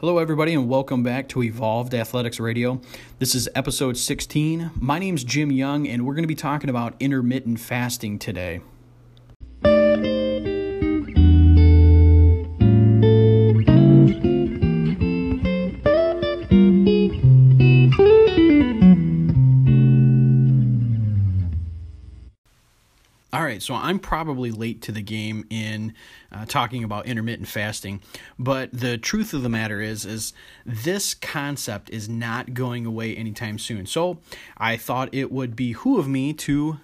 Hello everybody and welcome back to Evolved Athletics Radio. This is episode 16. My name's Jim Young and we're going to be talking about intermittent fasting today. So I'm probably late to the game in talking about intermittent fasting, but the truth of the matter is this concept is not going away anytime soon. So I thought it would behoove me to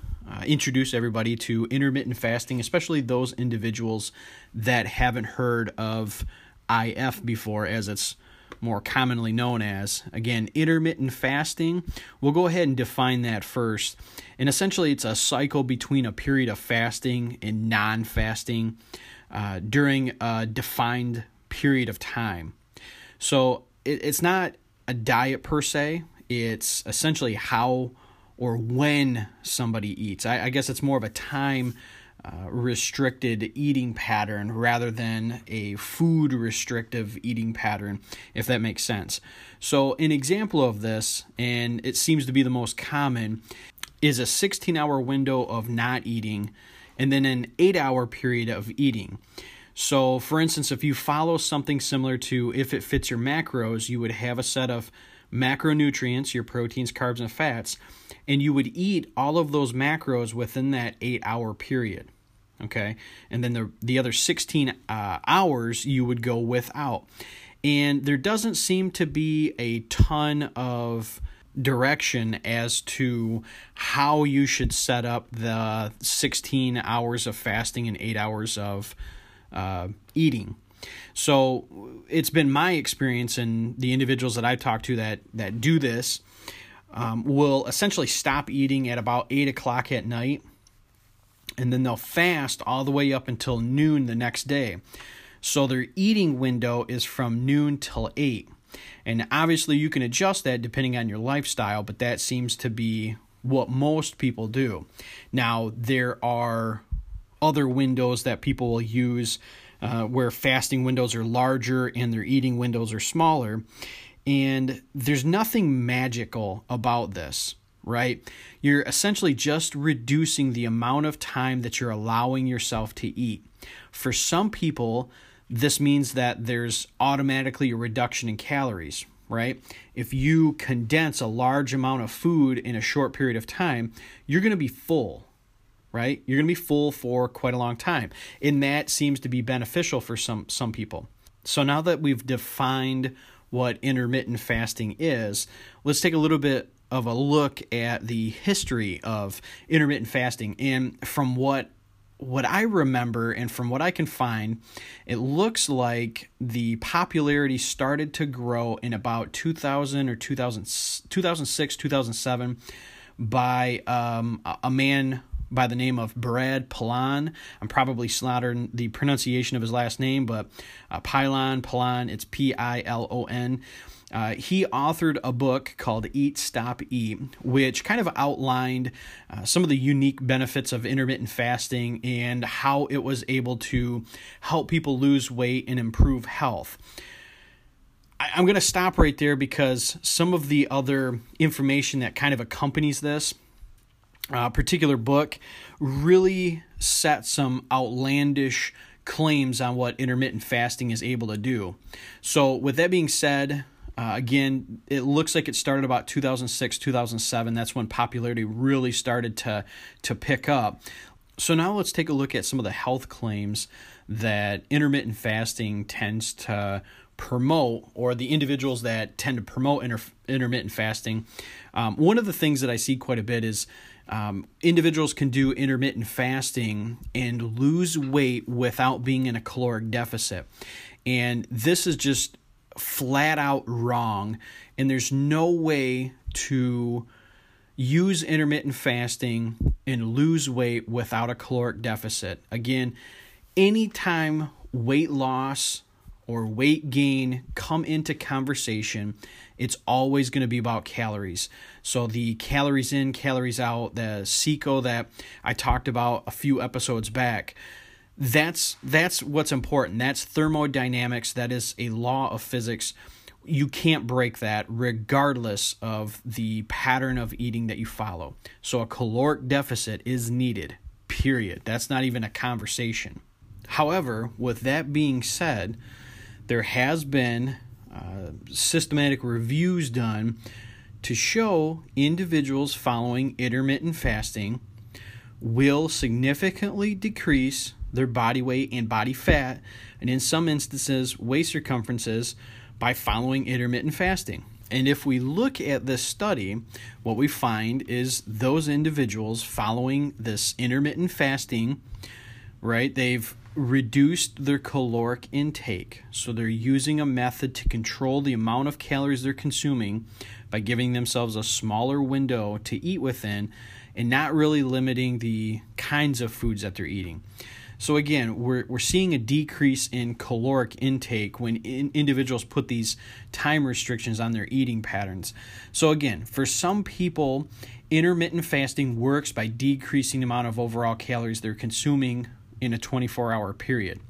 introduce everybody to intermittent fasting, especially those individuals that haven't heard of IF before, as it's more commonly known as. Again, intermittent fasting, we'll go ahead and define that first. And essentially, it's a cycle between a period of fasting and non-fasting during a defined period of time. So it's not a diet per se. It's essentially how or when somebody eats. I guess it's more of a time-restricted eating pattern rather than a food-restrictive eating pattern, if that makes sense. So an example of this, and it seems to be the most common, is a 16-hour window of not eating and then an 8-hour period of eating. So for instance, if you follow something similar to If It Fits Your Macros, you would have a set of macronutrients, your proteins, carbs, and fats, and you would eat all of those macros within that 8-hour period. Okay, and then the other 16 hours you would go without. And there doesn't seem to be a ton of direction as to how you should set up the 16 hours of fasting and 8 hours of eating. So it's been my experience, and the individuals that I've talked to that do this will essentially stop eating at about 8 o'clock at night, and then they'll fast all the way up until noon the next day. So their eating window is from noon till 8. And obviously you can adjust that depending on your lifestyle, but that seems to be what most people do. Now, there are other windows that people will use where fasting windows are larger and their eating windows are smaller. And there's nothing magical about this, right? You're essentially just reducing the amount of time that you're allowing yourself to eat. For some people, this means that there's automatically a reduction in calories, right? If you condense a large amount of food in a short period of time, you're going to be full, right? You're going to be full for quite a long time. And that seems to be beneficial for some people. So now that we've defined what intermittent fasting is, let's take a little bit of a look at the history of intermittent fasting. And from what I remember and from what I can find, it looks like the popularity started to grow in about 2000 or 2006, 2007 by a man by the name of Brad Pilon. I'm probably slaughtering the pronunciation of his last name, but Pilon, it's P-I-L-O-N. He authored a book called Eat, Stop, Eat, which kind of outlined some of the unique benefits of intermittent fasting and how it was able to help people lose weight and improve health. I'm going to stop right there because some of the other information that kind of accompanies this particular book really set some outlandish claims on what intermittent fasting is able to do. So with that being said, again, it looks like it started about 2006, 2007. That's when popularity really started to pick up. So now let's take a look at some of the health claims that intermittent fasting tends to promote, or the individuals that tend to promote intermittent fasting. One of the things that I see quite a bit is individuals can do intermittent fasting and lose weight without being in a caloric deficit. And this is just flat out wrong, and there's no way to use intermittent fasting and lose weight without a caloric deficit. Again, anytime weight loss or weight gain come into conversation, it's always going to be about calories. So the calories in, calories out, the CICO that I talked about a few episodes back, That's what's important. That's thermodynamics. That is a law of physics. You can't break that regardless of the pattern of eating that you follow. So a caloric deficit is needed, period. That's not even a conversation. However, with that being said, there has been systematic reviews done to show individuals following intermittent fasting will significantly decrease their body weight and body fat, and in some instances, waist circumferences, by following intermittent fasting. And if we look at this study, what we find is those individuals following this intermittent fasting, right, they've reduced their caloric intake. So they're using a method to control the amount of calories they're consuming by giving themselves a smaller window to eat within and not really limiting the kinds of foods that they're eating. So again, we're seeing a decrease in caloric intake when individuals put these time restrictions on their eating patterns. So again, for some people, intermittent fasting works by decreasing the amount of overall calories they're consuming in a 24-hour period.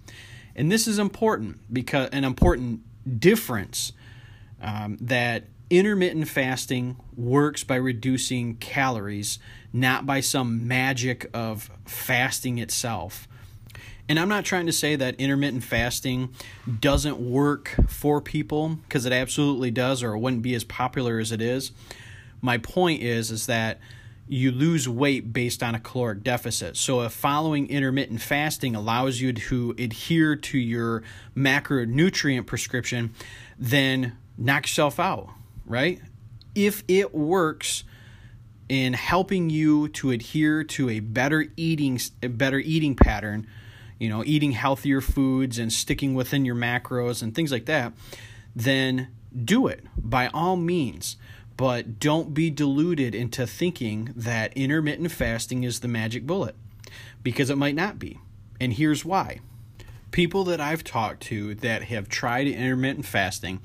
And this is important because an important difference that intermittent fasting works by reducing calories, not by some magic of fasting itself. And I'm not trying to say that intermittent fasting doesn't work for people, because it absolutely does, or it wouldn't be as popular as it is. My point is that you lose weight based on a caloric deficit. So if following intermittent fasting allows you to adhere to your macronutrient prescription, then knock yourself out, right? If it works in helping you to adhere to a better eating pattern, you know, eating healthier foods and sticking within your macros and things like that, then do it by all means. But don't be deluded into thinking that intermittent fasting is the magic bullet, because it might not be. And here's why. People that I've talked to that have tried intermittent fasting,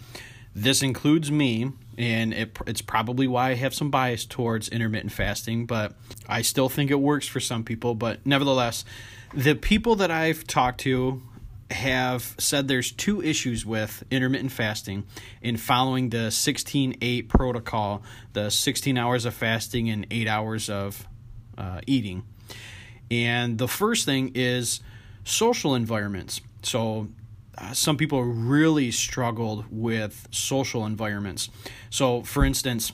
this includes me, and it's probably why I have some bias towards intermittent fasting, but I still think it works for some people. But nevertheless, the people that I've talked to have said there's two issues with intermittent fasting in following the 16-8 protocol, the 16 hours of fasting and 8 hours of eating. And the first thing is social environments. So some people really struggled with social environments. So for instance,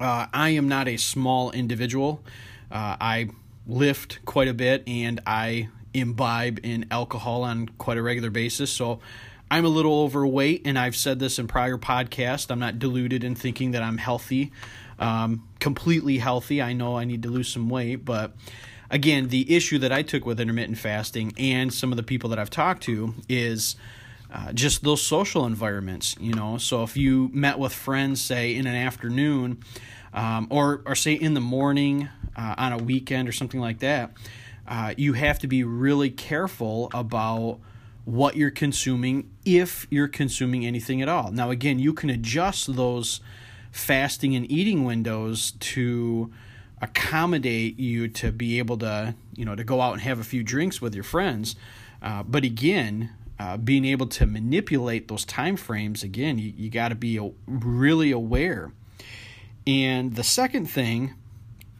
I am not a small individual. I lift quite a bit, and I imbibe in alcohol on quite a regular basis. So I'm a little overweight, and I've said this in prior podcasts. I'm not deluded in thinking that I'm healthy, completely healthy. I know I need to lose some weight, but again, the issue that I took with intermittent fasting and some of the people that I've talked to is just those social environments, you know. So if you met with friends, say, in an afternoon or say in the morning on a weekend or something like that, you have to be really careful about what you're consuming, if you're consuming anything at all. Now, again, you can adjust those fasting and eating windows to accommodate you to be able to, you know, to go out and have a few drinks with your friends. But again, being able to manipulate those time frames, again, you got to be really aware. And the second thing,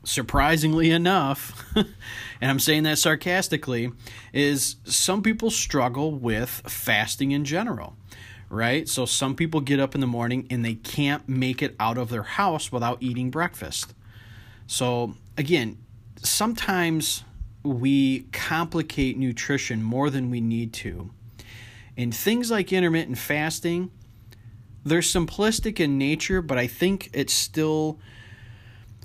surprisingly enough, and I'm saying that sarcastically, is some people struggle with fasting in general, right? So some people get up in the morning and they can't make it out of their house without eating breakfast. So again, sometimes we complicate nutrition more than we need to. And things like intermittent fasting, they're simplistic in nature, but I think it's still...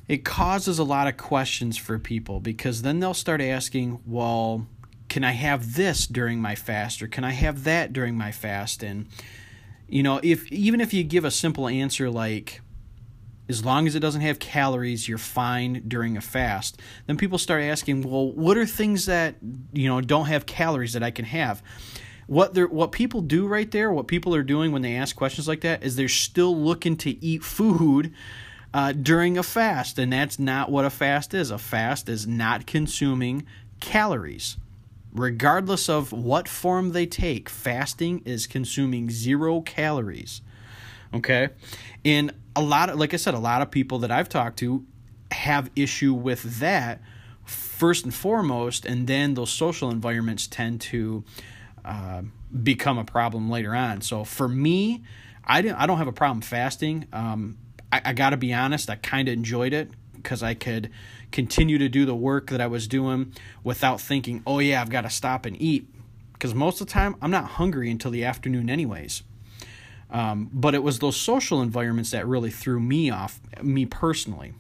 it causes a lot of questions for people, because then they'll start asking, well, can I have this during my fast, or can I have that during my fast? And, you know, even if you give a simple answer like, as long as it doesn't have calories, you're fine during a fast, then people start asking, well, what are things that, you know, don't have calories that I can have? What people are doing when they ask questions like that is they're still looking to eat food during a fast, and that's not what a fast is. A fast is not consuming calories, Regardless of what form they take, fasting is consuming 0 calories. Okay? And a lot of people that I've talked to have issue with that first and foremost, and then those social environments tend to become a problem later on. So for me, I don't have a problem fasting. I got to be honest, I kind of enjoyed it, because I could continue to do the work that I was doing without thinking, oh yeah, I've got to stop and eat. Because most of the time, I'm not hungry until the afternoon anyways. But it was those social environments that really threw me off, me personally.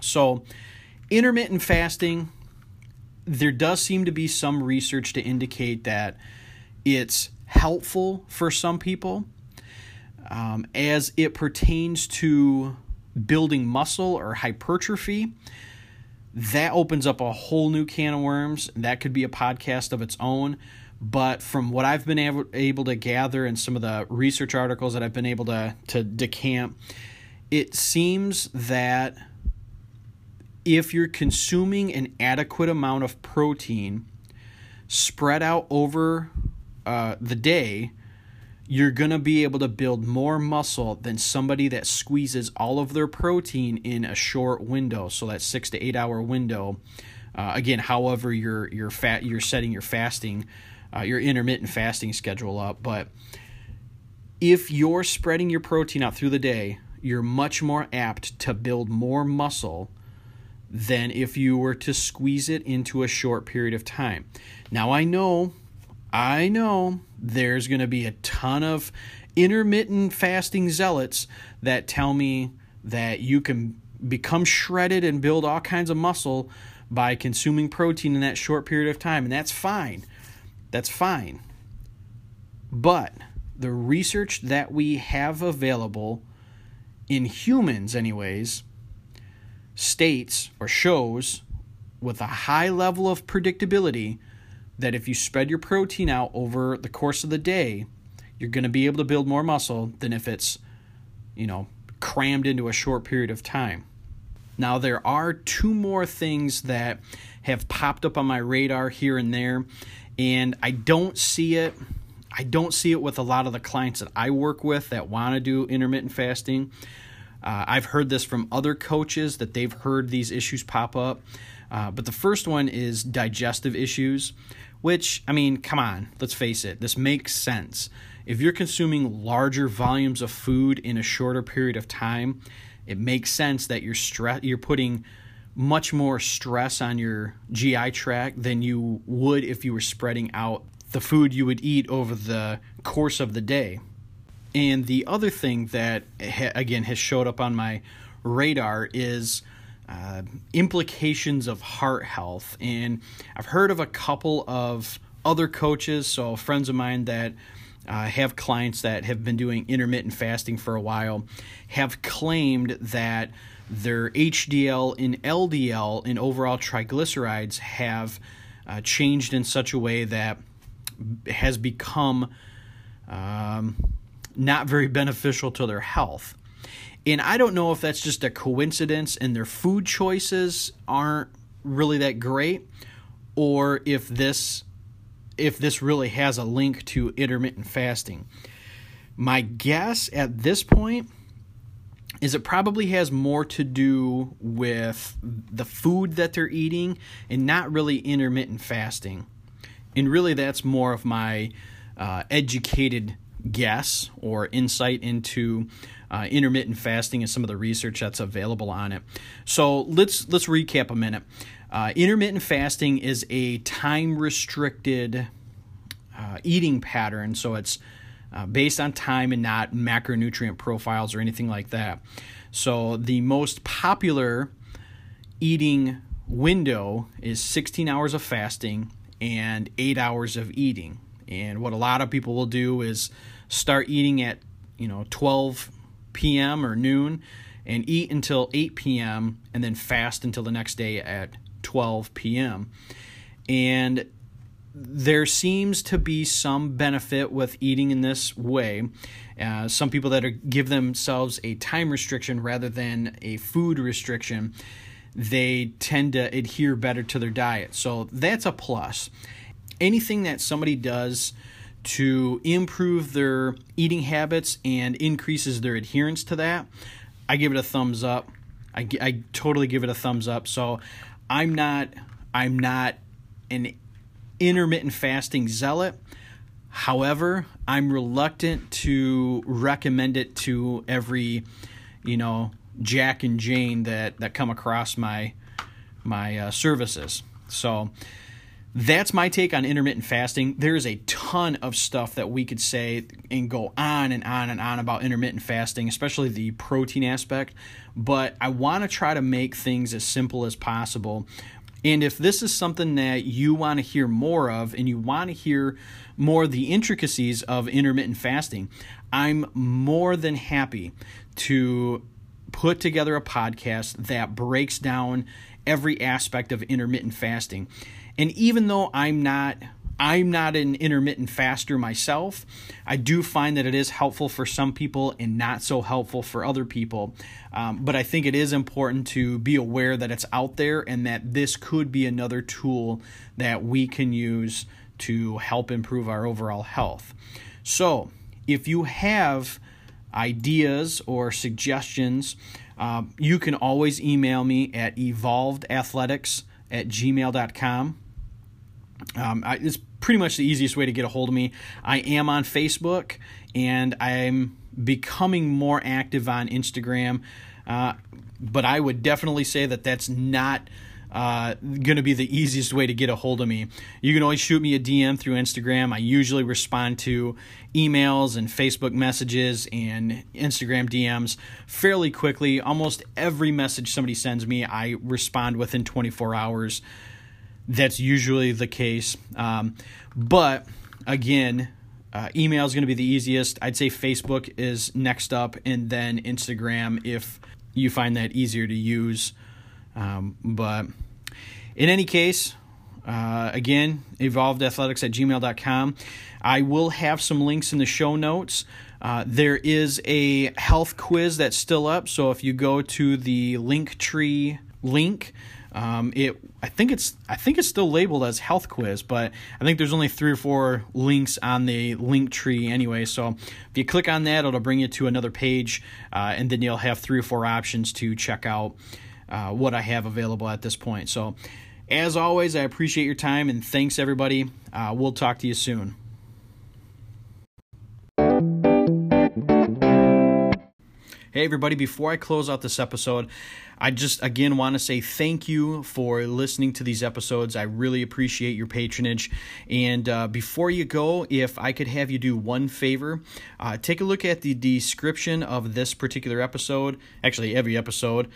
So intermittent fasting, there does seem to be some research to indicate that it's helpful for some people as it pertains to building muscle or hypertrophy. That opens up a whole new can of worms. That could be a podcast of its own. But from what I've been able to gather and some of the research articles that I've been able to decamp, it seems that if you're consuming an adequate amount of protein spread out over the day, you're going to be able to build more muscle than somebody that squeezes all of their protein in a short window. So that 6 to 8 hour window, again, however you're setting your fasting, your intermittent fasting schedule up. But if you're spreading your protein out through the day, you're much more apt to build more muscle than if you were to squeeze it into a short period of time. Now, I know there's going to be a ton of intermittent fasting zealots that tell me that you can become shredded and build all kinds of muscle by consuming protein in that short period of time. And that's fine. That's fine. But the research that we have available in humans anyways states or shows with a high level of predictability that if you spread your protein out over the course of the day, you're going to be able to build more muscle than if it's, crammed into a short period of time. Now, there are 2 more things that have popped up on my radar here and there, and I don't see it with a lot of the clients that I work with that want to do intermittent fasting. I've heard this from other coaches that they've heard these issues pop up. But the first one is digestive issues, which, come on, let's face it. This makes sense. If you're consuming larger volumes of food in a shorter period of time, it makes sense that you're putting much more stress on your GI tract than you would if you were spreading out the food you would eat over the course of the day. And the other thing that, again, has showed up on my radar is implications of heart health. And I've heard of a couple of other coaches, so friends of mine that have clients that have been doing intermittent fasting for a while, have claimed that their HDL and LDL and overall triglycerides have changed in such a way that has become not very beneficial to their health. And I don't know if that's just a coincidence and their food choices aren't really that great, or if this really has a link to intermittent fasting. My guess at this point is it probably has more to do with the food that they're eating and not really intermittent fasting. And really that's more of my educated guess or insight into intermittent fasting and some of the research that's available on it. So let's recap a minute. Intermittent fasting is a time-restricted eating pattern, so it's based on time and not macronutrient profiles or anything like that. So the most popular eating window is 16 hours of fasting and 8 hours of eating. And what a lot of people will do is start eating at 12 p.m. or noon and eat until 8 p.m. and then fast until the next day at 12 p.m. And there seems to be some benefit with eating in this way. Some people give themselves a time restriction rather than a food restriction, they tend to adhere better to their diet. So that's a plus. anything that somebody does to improve their eating habits and increases their adherence to that, I give it a thumbs up. I totally give it a thumbs up. So I'm not an intermittent fasting zealot. However, I'm reluctant to recommend it to every, Jack and Jane that come across my services. So that's my take on intermittent fasting. There is a ton of stuff that we could say and go on and on and on about intermittent fasting, especially the protein aspect. But I want to try to make things as simple as possible. And if this is something that you want to hear more of and you want to hear more of the intricacies of intermittent fasting, I'm more than happy to put together a podcast that breaks down every aspect of intermittent fasting. And even though I'm not an intermittent faster myself, I do find that it is helpful for some people and not so helpful for other people. But I think it is important to be aware that it's out there and that this could be another tool that we can use to help improve our overall health. So if you have ideas or suggestions, you can always email me at evolvedathletics@gmail.com. It's pretty much the easiest way to get a hold of me. I am on Facebook, and I'm becoming more active on Instagram. But I would definitely say that that's not going to be the easiest way to get a hold of me. You can always shoot me a DM through Instagram. I usually respond to emails and Facebook messages and Instagram DMs fairly quickly. Almost every message somebody sends me, I respond within 24 hours. That's usually the case. But again, email is going to be the easiest. I'd say Facebook is next up, and then Instagram if you find that easier to use. But in any case, again, evolvedathletics@gmail.com. I will have some links in the show notes. There is a health quiz that's still up. So if you go to the Linktree link, I think it's still labeled as health quiz, but I think there's only 3 or 4 links on the Linktree anyway. So if you click on that, it'll bring you to another page, and then you'll have 3 or 4 options to check out what I have available at this point. So as always, I appreciate your time, and thanks everybody. We'll talk to you soon. Hey everybody, before I close out this episode, I just again want to say thank you for listening to these episodes. I really appreciate your patronage. And before you go, if I could have you do one favor, take a look at the description of this particular episode, actually every episode.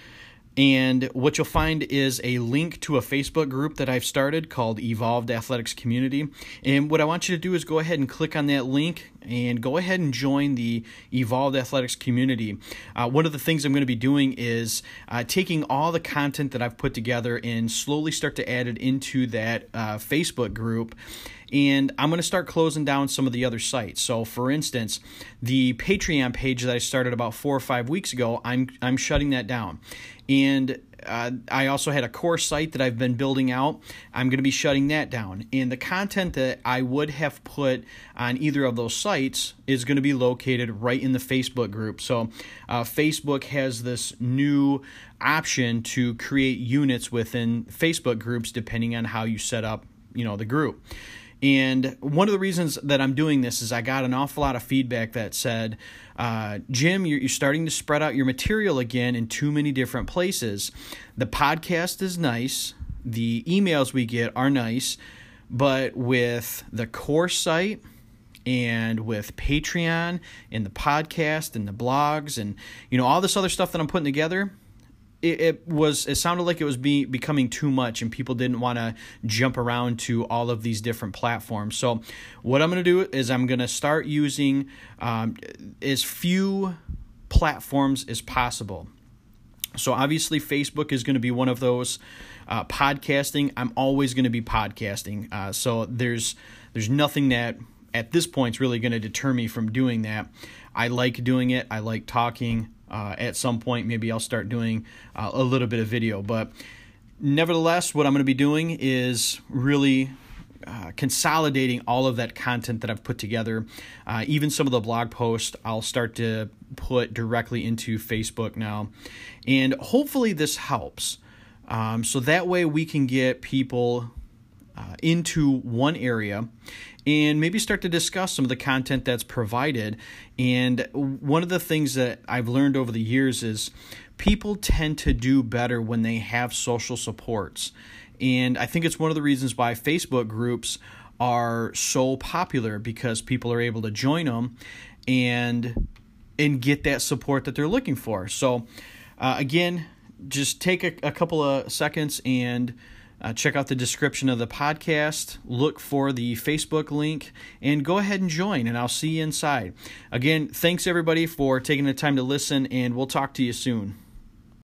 And what you'll find is a link to a Facebook group that I've started called Evolved Athletics Community. And what I want you to do is go ahead and click on that link and go ahead and join the Evolved Athletics Community. One of the things I'm going to be doing is taking all the content that I've put together and slowly start to add it into that Facebook group. And I'm going to start closing down some of the other sites. So, for instance, the Patreon page that I started about 4 or 5 weeks ago, I'm shutting that down. And I also had a course site that I've been building out. I'm going to be shutting that down. And the content that I would have put on either of those sites is going to be located right in the Facebook group. So Facebook has this new option to create units within Facebook groups depending on how you set up, the group. And one of the reasons that I'm doing this is I got an awful lot of feedback that said, Jim, you're starting to spread out your material again in too many different places. The podcast is nice. The emails we get are nice. But with the course site and with Patreon and the podcast and the blogs and, all this other stuff that I'm putting together, it sounded like it was becoming too much, and people didn't want to jump around to all of these different platforms. So what I'm going to do is I'm going to start using as few platforms as possible. So obviously Facebook is going to be one of those. Podcasting, I'm always going to be podcasting. So there's nothing that at this point is really going to deter me from doing that. I like doing it. I like talking. At some point, maybe I'll start doing a little bit of video. But nevertheless, what I'm going to be doing is really consolidating all of that content that I've put together. Even some of the blog posts I'll start to put directly into Facebook now. And hopefully this helps. So that way we can get people into one area and maybe start to discuss some of the content that's provided. And one of the things that I've learned over the years is people tend to do better when they have social supports. And I think it's one of the reasons why Facebook groups are so popular, because people are able to join them and get that support that they're looking for. So again, just take a couple of seconds and check out the description of the podcast, look for the Facebook link, and go ahead and join, and I'll see you inside. Again, thanks everybody for taking the time to listen, and we'll talk to you soon.